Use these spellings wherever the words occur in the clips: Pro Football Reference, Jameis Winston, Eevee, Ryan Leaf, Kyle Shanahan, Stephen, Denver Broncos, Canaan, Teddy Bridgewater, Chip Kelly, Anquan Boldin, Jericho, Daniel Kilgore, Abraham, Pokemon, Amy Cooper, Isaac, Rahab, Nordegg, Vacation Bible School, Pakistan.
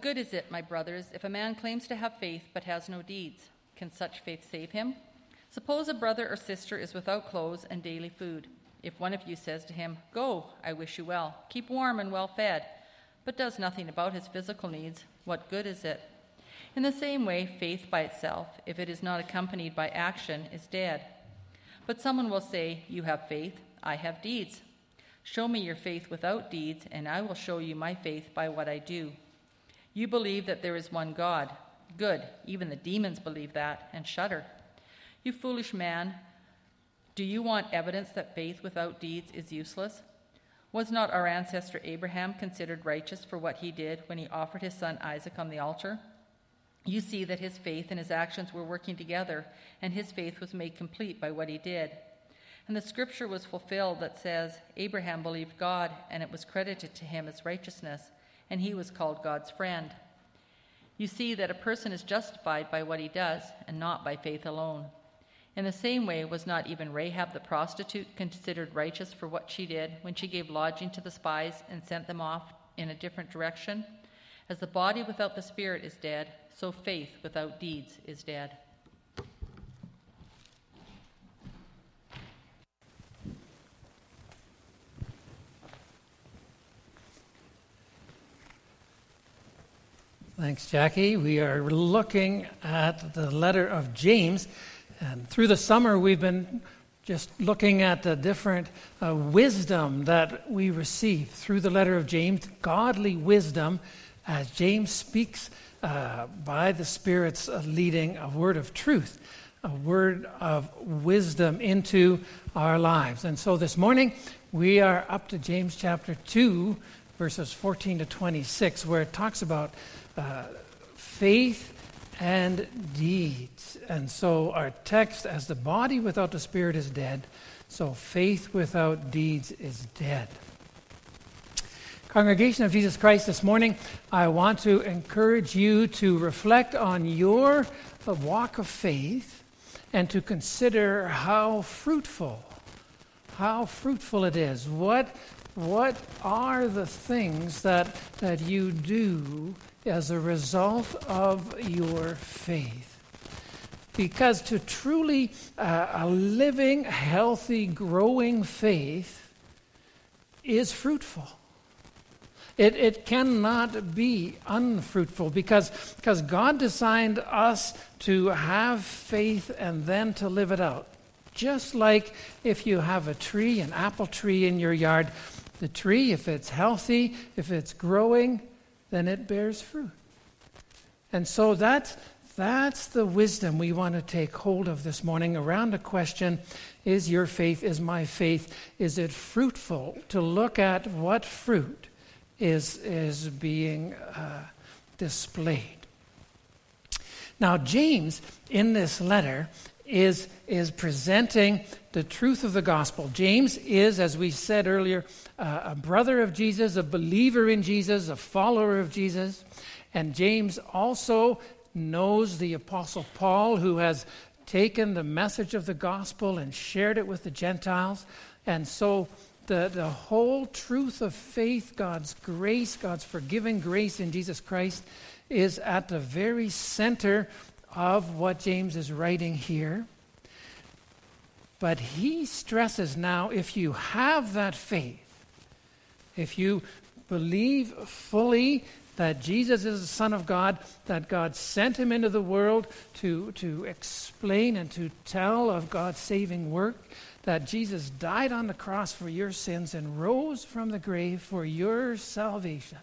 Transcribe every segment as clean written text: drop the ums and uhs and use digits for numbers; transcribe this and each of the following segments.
Good is it, my brothers, if a man claims to have faith but has no deeds. Can such faith save him? Suppose a brother or sister is without clothes and daily food. If one of you says to him, "Go, I wish you well, keep warm and well fed," but does nothing about his physical needs, what good is it? In the same way, faith by itself, if it is not accompanied by action, is dead. But someone will say, "You have faith, I have deeds. Show me your faith without deeds, and I will show you my faith by what I do. You believe that there is one God. Good, even the demons believe that and shudder. You foolish man, do you want evidence that faith without deeds is useless? Was not our ancestor Abraham considered righteous for what he did when he offered his son Isaac on the altar? You see that his faith and his actions were working together, and his faith was made complete by what he did. And the scripture was fulfilled that says, 'Abraham believed God, and it was credited to him as righteousness,' and he was called God's friend. You see that a person is justified by what he does and not by faith alone. In the same way, was not even Rahab the prostitute considered righteous for what she did when she gave lodging to the spies and sent them off in a different direction? As the body without the spirit is dead, so faith without deeds is dead." Thanks, Jackie. We are looking at the letter of James, and through the summer we've been just looking at the different wisdom that we receive through the letter of James, godly wisdom, as James speaks by the Spirit's leading a word of truth, a word of wisdom into our lives. And so this morning we are up to James chapter 2, verses 14 to 26, where it talks about faith and deeds. And so our text, as the body without the spirit is dead, so faith without deeds is dead. Congregation of Jesus Christ, this morning I want to encourage you to reflect on your walk of faith and to consider how fruitful it is. What are the things that you do as a result of your faith? Because to truly a living, healthy, growing faith is fruitful. It cannot be unfruitful because God designed us to have faith and then to live it out. Just like if you have a tree, an apple tree in your yard, the tree, if it's healthy, if it's growing, then it bears fruit. And so that's the wisdom we want to take hold of this morning around the question, is your faith, is my faith, is it fruitful? To look at what fruit is being displayed. Now James, in this letter, is presenting the truth of the gospel. James is, as we said earlier, a brother of Jesus, a believer in Jesus, a follower of Jesus. And James also knows the Apostle Paul, who has taken the message of the gospel and shared it with the Gentiles. And so the whole truth of faith, God's grace, God's forgiving grace in Jesus Christ, is at the very center of what James is writing here. But he stresses now, if you have that faith, if you believe fully that Jesus is the Son of God, that God sent him into the world to explain and to tell of God's saving work, that Jesus died on the cross for your sins and rose from the grave for your salvation.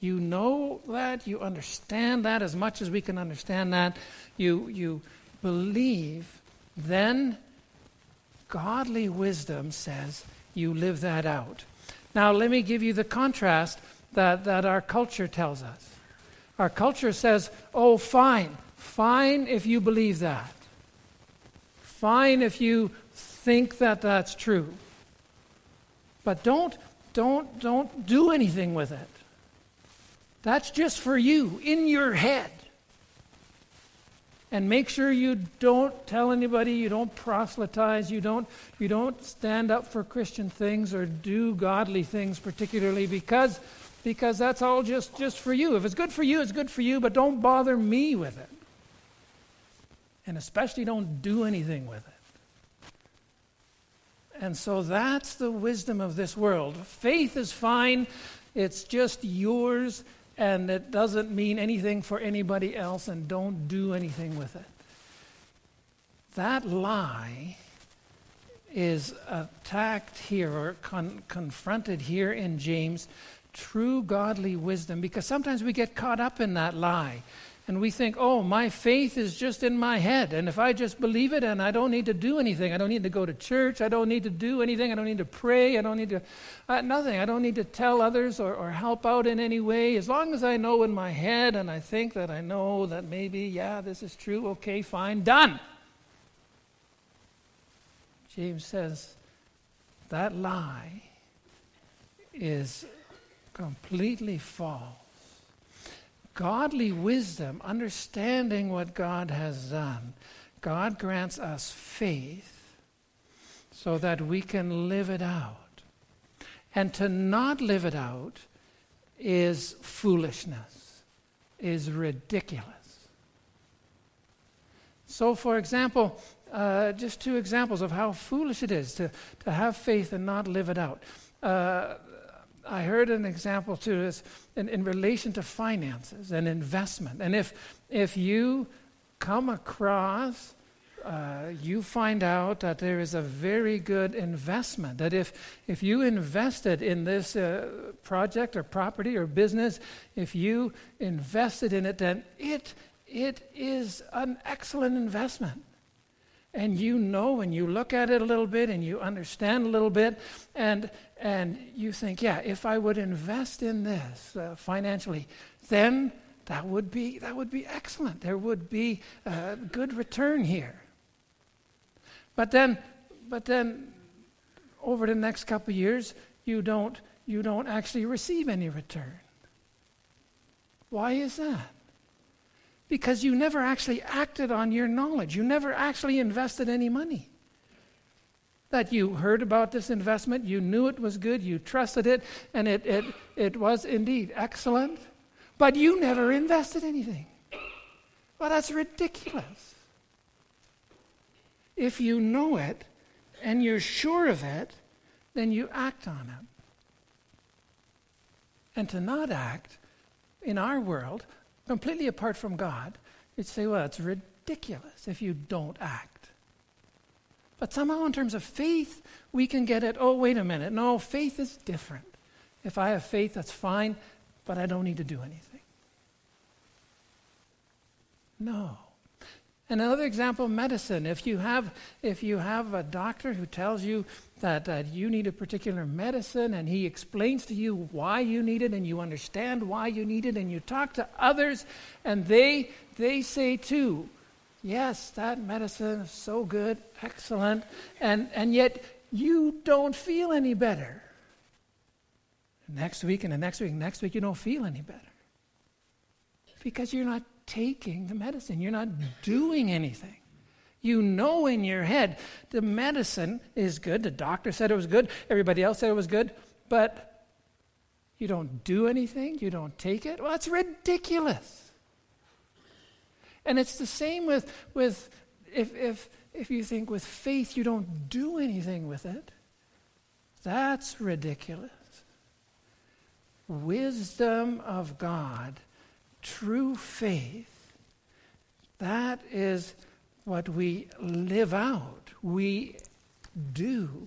You know that, you understand that as much as we can understand that, you believe, then godly wisdom says you live that out. Now let me give you the contrast that our culture tells us. Our culture says, oh, fine if you believe that. Fine if you think that that's true. But don't do anything with it. That's just for you, in your head. And make sure you don't tell anybody, you don't proselytize, you don't stand up for Christian things or do godly things particularly, because because that's all just for you. If it's good for you, it's good for you, but don't bother me with it. And especially don't do anything with it. And so that's the wisdom of this world. Faith is fine. It's just yours, and it doesn't mean anything for anybody else, and don't do anything with it. That lie is attacked here or confronted here in James, true godly wisdom, because sometimes we get caught up in that lie. And we think, oh, my faith is just in my head. And if I just believe it, and I don't need to do anything. I don't need to go to church. I don't need to do anything. I don't need to pray. I don't need to, nothing. I don't need to tell others or help out in any way. As long as I know in my head and I think that I know that maybe, yeah, this is true. Okay, fine, done. James says that lie is completely false. Godly wisdom, understanding what God has done, God grants us faith so that we can live it out. And to not live it out is foolishness, is ridiculous. So, for example, just two examples of how foolish it is to have faith and not live it out. I heard an example too is in relation to finances and investment. And if you come across, you find out that there is a very good investment, that if you invested in this project or property or business, if you invested in it, then it is an excellent investment. And you know when you look at it a little bit and you understand a little bit and you think, yeah, if I would invest in this financially, then that would be excellent. There would be a good return here. But then over the next couple of years, you don't actually receive any return. Why is that? Because you never actually acted on your knowledge. You never actually invested any money. That you heard about this investment, you knew it was good, you trusted it, and it was indeed excellent, but you never invested anything. Well, that's ridiculous. If you know it, and you're sure of it, then you act on it. And to not act, in our world, completely apart from God, you'd say, well, it's ridiculous if you don't act. But somehow in terms of faith, we can get it, oh, wait a minute, no, faith is different. If I have faith, that's fine, but I don't need to do anything. No. And another example, medicine. If you have a doctor who tells you that you need a particular medicine and he explains to you why you need it and you understand why you need it and you talk to others and they say too, yes, that medicine is so good, excellent, and yet you don't feel any better. Next week and the next week you don't feel any better. Because you're not taking the medicine. You're not doing anything. You know in your head the medicine is good. The doctor said it was good. Everybody else said it was good. But you don't do anything. You don't take it. Well, that's ridiculous. And it's the same with if you think with faith you don't do anything with it. That's ridiculous. Wisdom of God. True faith, that is what we live out. We do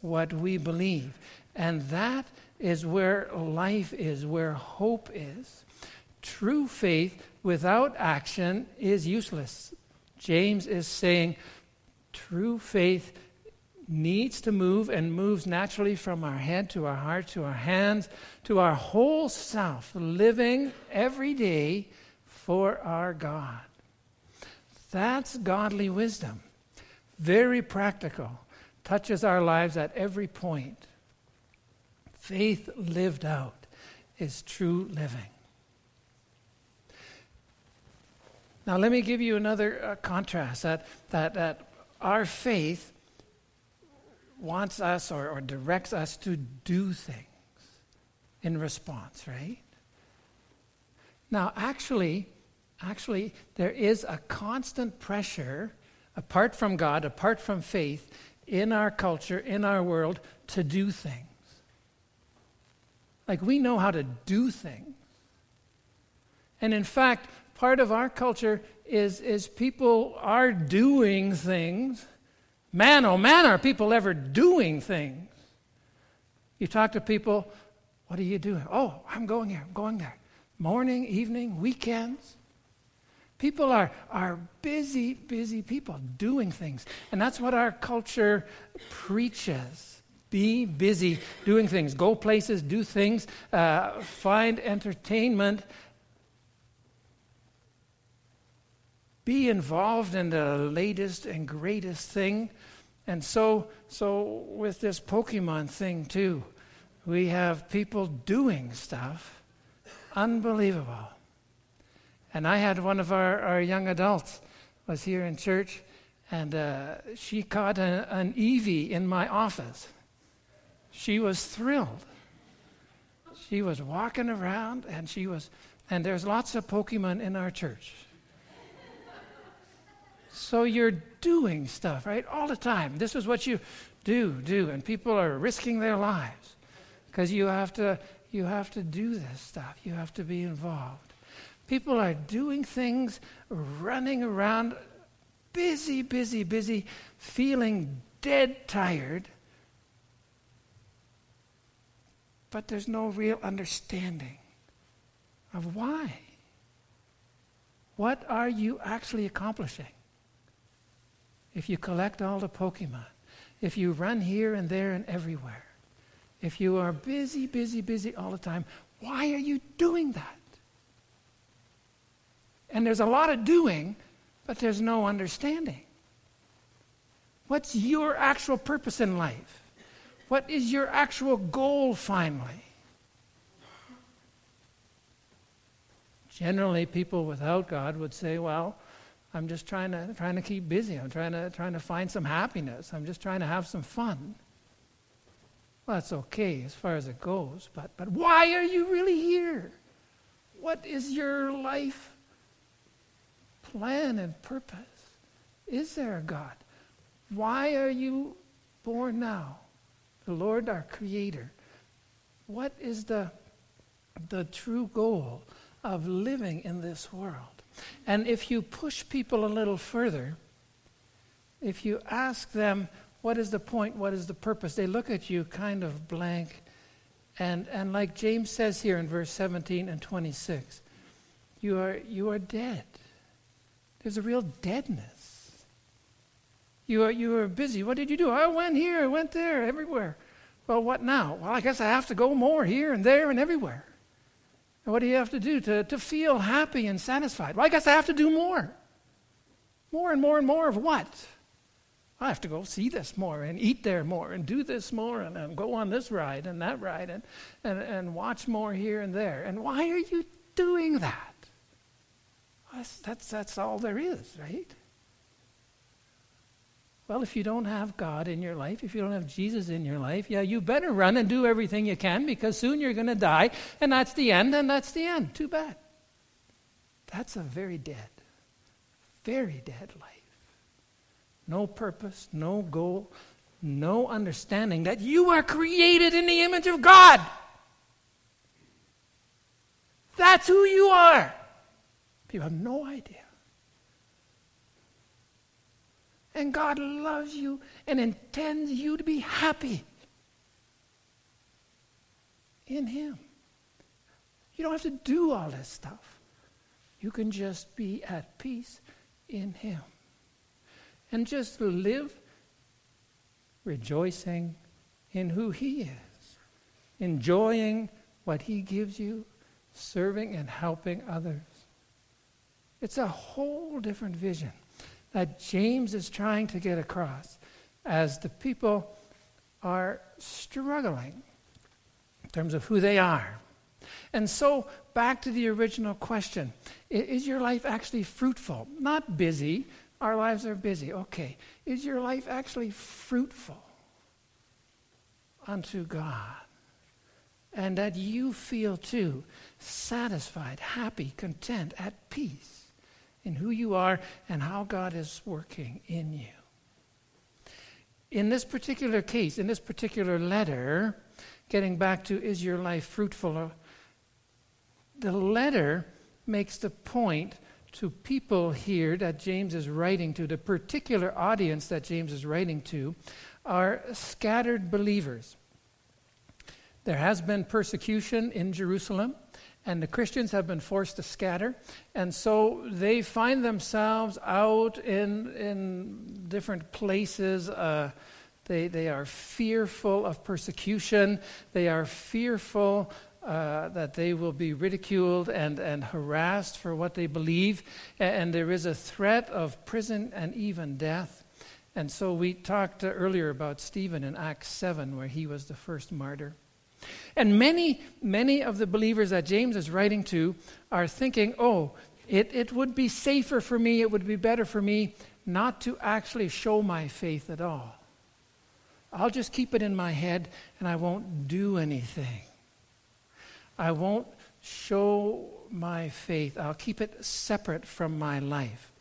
what we believe. And that is where life is, where hope is. True faith without action is useless. James is saying true faith needs to move and moves naturally from our head to our heart to our hands to our whole self, living every day for our God. That's godly wisdom. Very practical. Touches our lives at every point. Faith lived out is true living. Now let me give you another contrast that our faith wants us or directs us to do things. in response, right? Now, actually, there is a constant pressure, apart from God, apart from faith, in our culture, in our world, to do things. Like, we know how to do things. And in fact, part of our culture is people are doing things. Man, oh man, are people ever doing things? You talk to people, what are you doing? Oh, I'm going here, I'm going there. Morning, evening, weekends. People are busy, busy people doing things. And that's what our culture preaches. Be busy doing things. Go places, do things, find entertainment. Be involved in the latest and greatest thing. And so with this Pokemon thing too, we have people doing stuff. Unbelievable. And I had one of our young adults was here in church, and she caught an Eevee in my office. She was thrilled. She was walking around, and there's lots of Pokemon in our church. So you're doing stuff, right? All the time. This is what you do, and people are risking their lives because you have to do this stuff. You have to be involved. People are doing things, running around, busy, busy, busy, feeling dead tired. But there's no real understanding of why. What are you actually accomplishing? If you collect all the Pokemon, if you run here and there and everywhere, if you are busy, busy, busy all the time, why are you doing that? And there's a lot of doing, but there's no understanding. What's your actual purpose in life? What is your actual goal finally? Generally, people without God would say, well, I'm just trying to keep busy. I'm trying to find some happiness. I'm just trying to have some fun. Well, that's okay as far as it goes, but why are you really here? What is your life plan and purpose? Is there a God? Why are you born now? The Lord, our Creator. What is the true goal of living in this world? And if you push people a little further, if you ask them, what is the point? What is the purpose? They look at you kind of blank. And like James says here in verse 17 and 26, you are dead. There's a real deadness. You are busy. What did you do? I went here, I went there, everywhere. Well, what now? Well, I guess I have to go more here and there and everywhere. And what do you have to do to feel happy and satisfied? Well, I guess I have to do more. More and more and more of what? I have to go see this more and eat there more and do this more and go on this ride and that ride and watch more here and there. And why are you doing that? That's all there is, right? Well, if you don't have God in your life, if you don't have Jesus in your life, yeah, you better run and do everything you can because soon you're going to die, and that's the end, and that's the end. Too bad. That's a very dead life. No purpose, no goal, no understanding that you are created in the image of God. That's who you are. You have no idea. And God loves you and intends you to be happy in Him. You don't have to do all this stuff. You can just be at peace in Him. And just live rejoicing in who He is, enjoying what He gives you, serving and helping others. It's a whole different vision that James is trying to get across as the people are struggling in terms of who they are. And so back to the original question, is your life actually fruitful? Not busy. Our lives are busy. Okay. Is your life actually fruitful unto God? and that you feel too satisfied, happy, content, at peace in who you are and how God is working in you. In this particular case, in this particular letter, getting back to is your life fruitful, the letter makes the point to people here that James is writing to, the particular audience that James is writing to, are scattered believers. There has been persecution in Jerusalem, and the Christians have been forced to scatter, and so they find themselves out in different places. They are fearful of persecution. They are fearful that they will be ridiculed and harassed for what they believe, and there is a threat of prison and even death. And so we talked earlier about Stephen in Acts 7, where he was the first martyr. And many of the believers that James is writing to are thinking, oh, it would be safer for me, it would be better for me not to actually show my faith at all. I'll just keep it in my head and I won't do anything. I won't show my faith. I'll keep it separate from my life.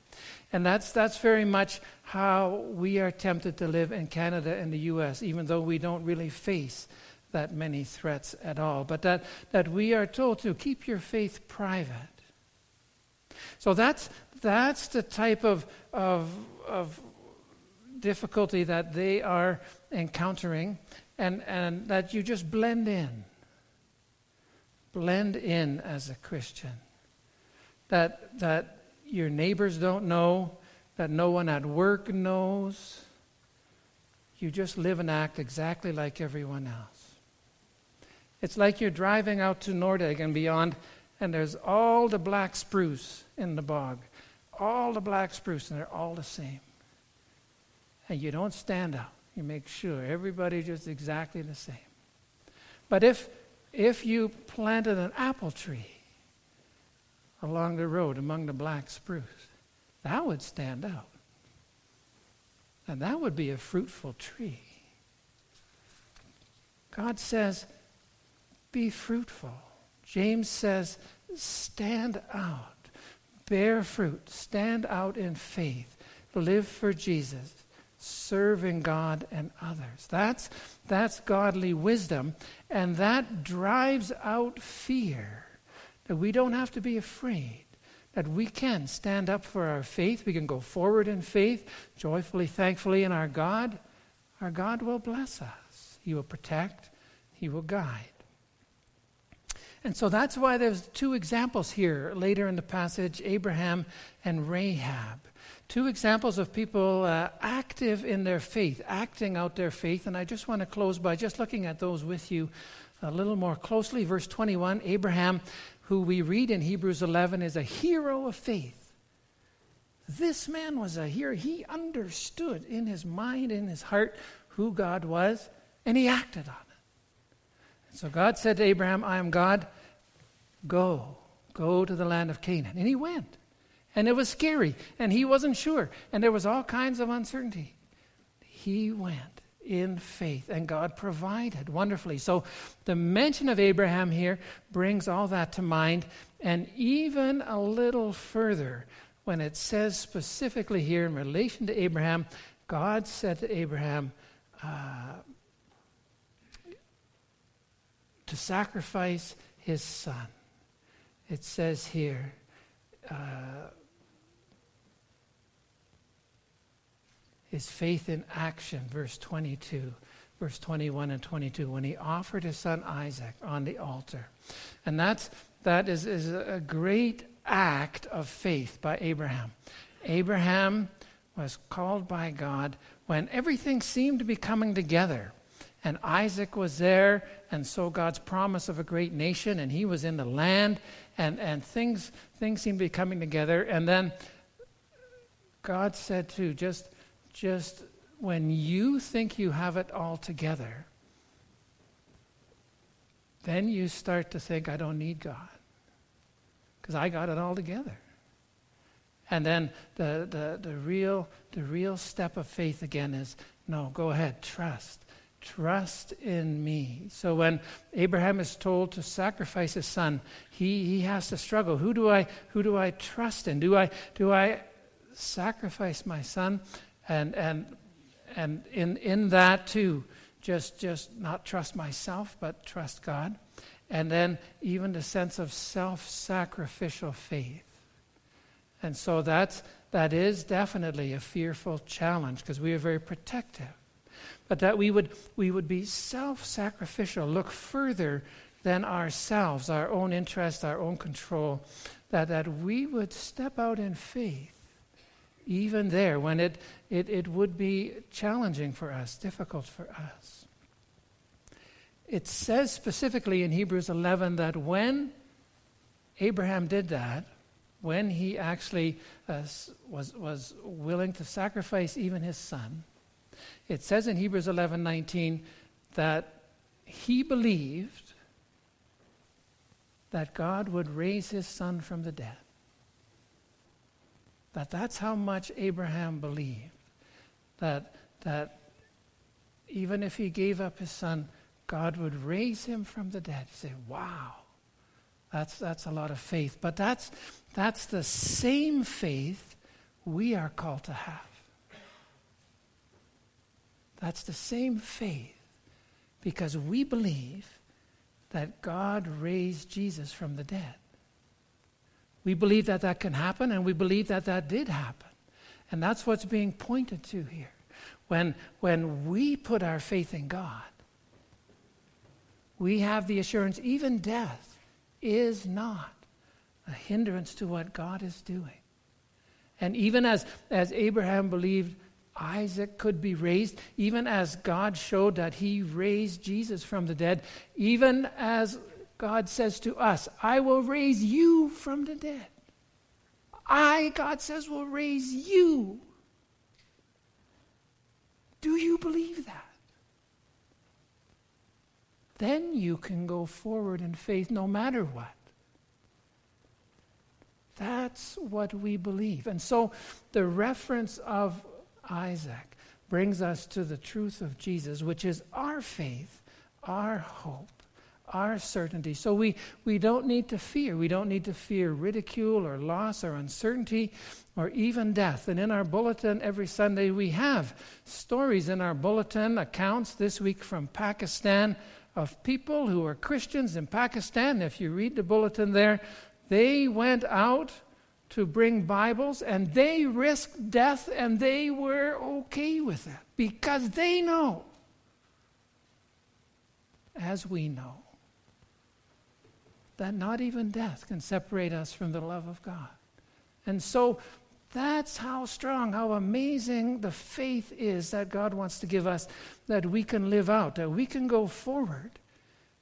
And that's very much how we are tempted to live in Canada and the U.S., even though we don't really face that many threats at all, but that we are told to keep your faith private. So that's the type of difficulty that they are encountering, and that you just blend in as a Christian. That your neighbors don't know, that no one at work knows. You just live and act exactly like everyone else. It's like you're driving out to Nordegg and beyond, and there's all the black spruce in the bog. All the black spruce, and they're all the same. And you don't stand out. You make sure everybody's just exactly the same. But if you planted an apple tree along the road among the black spruce, that would stand out. And that would be a fruitful tree. God says, be fruitful. James says, stand out. Bear fruit. Stand out in faith. Live for Jesus. Serving God and others. That's godly wisdom. And that drives out fear. That we don't have to be afraid. That we can stand up for our faith. We can go forward in faith. Joyfully, thankfully in our God. Our God will bless us. He will protect. He will guide. And so that's why there's two examples here later in the passage, Abraham and Rahab. Two examples of people active in their faith, acting out their faith. And I just want to close by just looking at those with you a little more closely. Verse 21, Abraham, who we read in Hebrews 11, is a hero of faith. This man was a hero. He understood in his mind, in his heart, who God was, and he acted on it. So God said to Abraham, I am God, go to the land of Canaan. And he went. And it was scary. And he wasn't sure. And there was all kinds of uncertainty. He went in faith. And God provided wonderfully. So the mention of Abraham here brings all that to mind. And even a little further, when it says specifically here in relation to Abraham, God said to Abraham, to sacrifice his son. It says here, his faith in action, verse 22, verse 21 and 22, when he offered his son Isaac on the altar. And that is a great act of faith by Abraham. Abraham was called by God when everything seemed to be coming together. And Isaac was there, and so God's promise of a great nation, and he was in the land, and things seemed to be coming together. And then God said too, just when you think you have it all together, then you start to think, I don't need God, because I got it all together. And then the real step of faith again is, no, go ahead, trust. Trust in me. So when Abraham is told to sacrifice his son, he has to struggle. Who do I trust in? Do I sacrifice my son? And in that too, just not trust myself, but trust God. And then even the sense of self-sacrificial faith. And so that is definitely a fearful challenge because we are very protective. But that we would be self-sacrificial, look further than ourselves, our own interest, our own control, that we would step out in faith, even there when it would be challenging for us, difficult for us. It says specifically in Hebrews 11 that when Abraham did that, when he actually was willing to sacrifice even his son, it says in Hebrews 11:19 that he believed that God would raise his son from the dead. That's how much Abraham believed. That even if he gave up his son, God would raise him from the dead. You say, wow, that's a lot of faith. But that's the same faith we are called to have. That's the same faith because we believe that God raised Jesus from the dead. We believe that can happen, and we believe that did happen. And that's what's being pointed to here. When we put our faith in God, we have the assurance even death is not a hindrance to what God is doing. And even as Abraham believed Isaac could be raised, even as God showed that he raised Jesus from the dead, even as God says to us, I will raise you from the dead. God says, will raise you. Do you believe that? Then you can go forward in faith no matter what. That's what we believe. And so the reference of Isaac brings us to the truth of Jesus, which is our faith, our hope, our certainty. So we don't need to fear. We don't need to fear ridicule or loss or uncertainty or even death. And in our bulletin every Sunday we have stories in our bulletin, accounts this week from Pakistan of people who are Christians in Pakistan. If you read the bulletin there, they went out to bring Bibles, and they risked death, and they were okay with it because they know, as we know, that not even death can separate us from the love of God. And so that's how strong, how amazing the faith is that God wants to give us, that we can live out, that we can go forward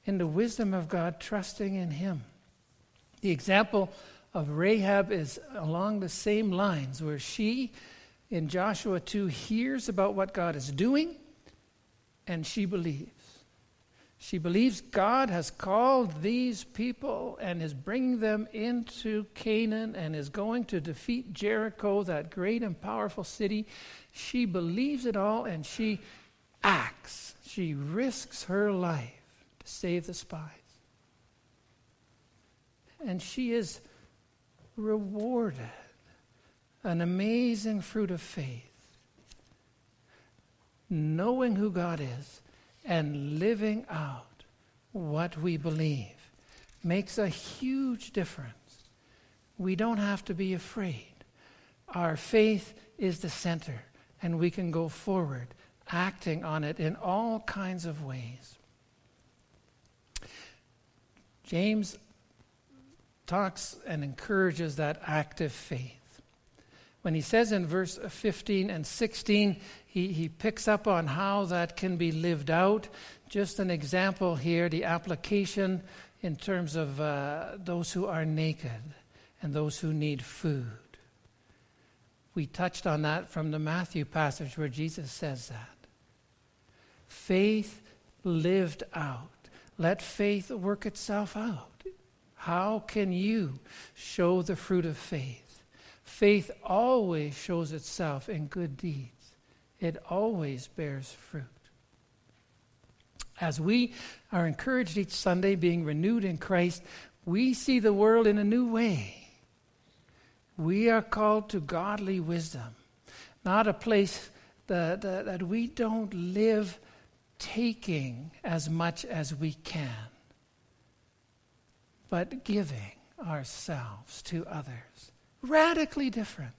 in the wisdom of God, trusting in Him. The example of Rahab is along the same lines, where she, in Joshua 2, hears about what God is doing, and she believes. She believes God has called these people and is bringing them into Canaan and is going to defeat Jericho, that great and powerful city. She believes it all, and she acts. She risks her life to save the spies. And she is rewarded, an amazing fruit of faith, knowing who God is and living out what we believe makes a huge difference. We don't have to be afraid. Our faith is the center, and we can go forward acting on it in all kinds of ways. James talks and encourages that active faith. When he says in verse 15 and 16, he picks up on how that can be lived out. Just an example here, the application in terms of those who are naked and those who need food. We touched on that from the Matthew passage where Jesus says that. Faith lived out. Let faith work itself out. How can you show the fruit of faith? Faith always shows itself in good deeds. It always bears fruit. As we are encouraged each Sunday, being renewed in Christ, we see the world in a new way. We are called to godly wisdom, not a place that we don't live taking as much as we can, but giving ourselves to others. Radically different.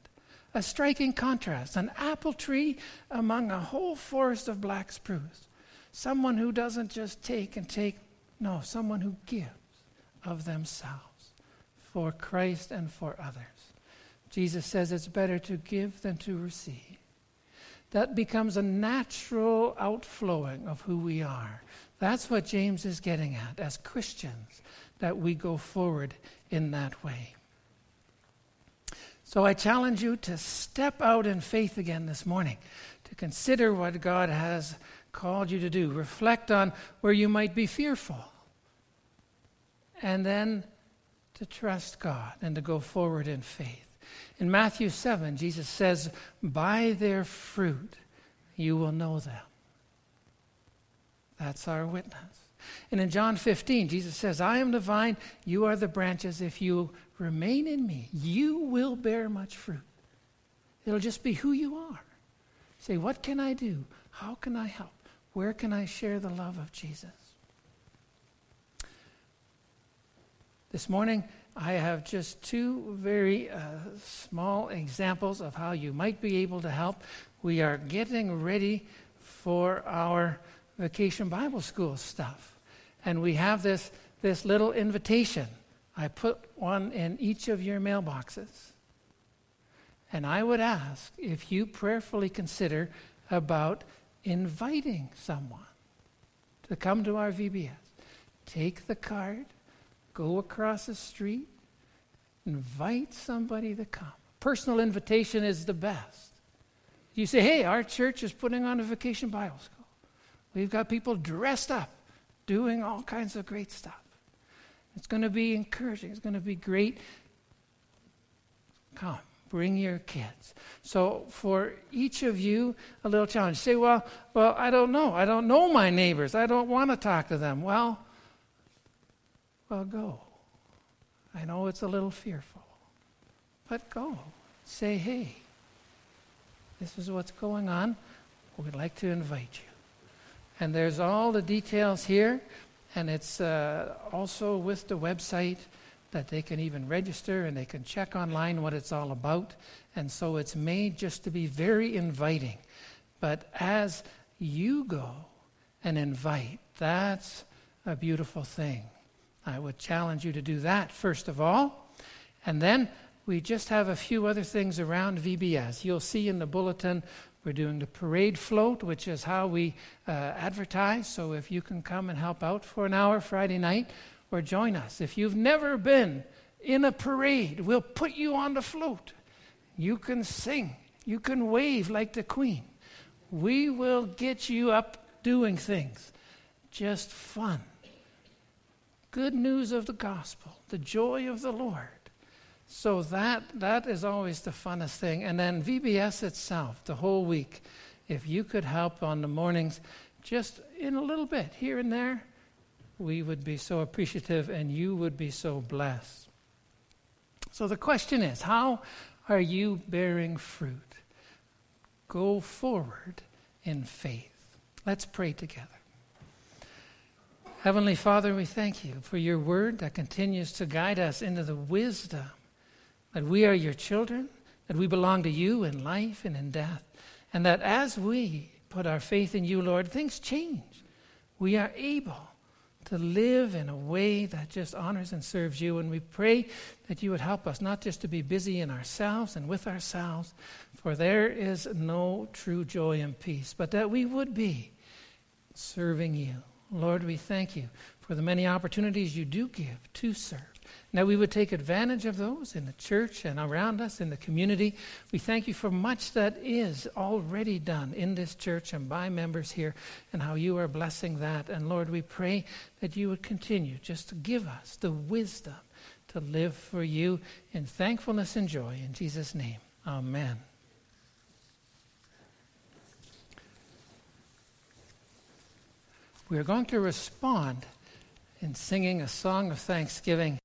A striking contrast. An apple tree among a whole forest of black spruce. Someone who doesn't just take and take. No, someone who gives of themselves for Christ and for others. Jesus says it's better to give than to receive. That becomes a natural outflowing of who we are. That's what James is getting at as Christians, that we go forward in that way. So I challenge you to step out in faith again this morning, to consider what God has called you to do. Reflect on where you might be fearful. And then to trust God and to go forward in faith. In Matthew 7, Jesus says, "By their fruit you will know them." That's our witness. And in John 15, Jesus says, "I am the vine, you are the branches. If you remain in me, you will bear much fruit." It'll just be who you are. Say, what can I do? How can I help? Where can I share the love of Jesus? This morning, I have just two very small examples of how you might be able to help. We are getting ready for our Vacation Bible School stuff. And we have this little invitation. I put one in each of your mailboxes. And I would ask if you prayerfully consider about inviting someone to come to our VBS. Take the card. Go across the street, invite somebody to come. Personal invitation is the best. You say, hey, our church is putting on a Vacation Bible School. We've got people dressed up, doing all kinds of great stuff. It's going to be encouraging. It's going to be great. Come, bring your kids. So for each of you, a little challenge. Say, well, I don't know. I don't know my neighbors. I don't want to talk to them. Well, go. I know it's a little fearful, but go. Say, hey, this is what's going on. We'd like to invite you. And there's all the details here, and it's also with the website that they can even register and they can check online what it's all about. And so it's made just to be very inviting. But as you go and invite, that's a beautiful thing. I would challenge you to do that, first of all. And then we just have a few other things around VBS. You'll see in the bulletin we're doing the parade float, which is how we advertise. So if you can come and help out for an hour Friday night or join us. If you've never been in a parade, we'll put you on the float. You can sing. You can wave like the Queen. We will get you up doing things. Just fun. Good news of the gospel, the joy of the Lord. So that is always the funnest thing. And then VBS itself, the whole week, if you could help on the mornings, just in a little bit, here and there, we would be so appreciative and you would be so blessed. So the question is, how are you bearing fruit? Go forward in faith. Let's pray together. Heavenly Father, we thank you for your word that continues to guide us into the wisdom that we are your children, that we belong to you in life and in death, and that as we put our faith in you, Lord, things change. We are able to live in a way that just honors and serves you, and we pray that you would help us not just to be busy in ourselves and with ourselves, for there is no true joy and peace, but that we would be serving you. Lord, we thank you for the many opportunities you do give to serve. Now we would take advantage of those in the church and around us in the community. We thank you for much that is already done in this church and by members here and how you are blessing that. And Lord, we pray that you would continue just to give us the wisdom to live for you in thankfulness and joy. In Jesus' name, amen. We are going to respond in singing a song of thanksgiving.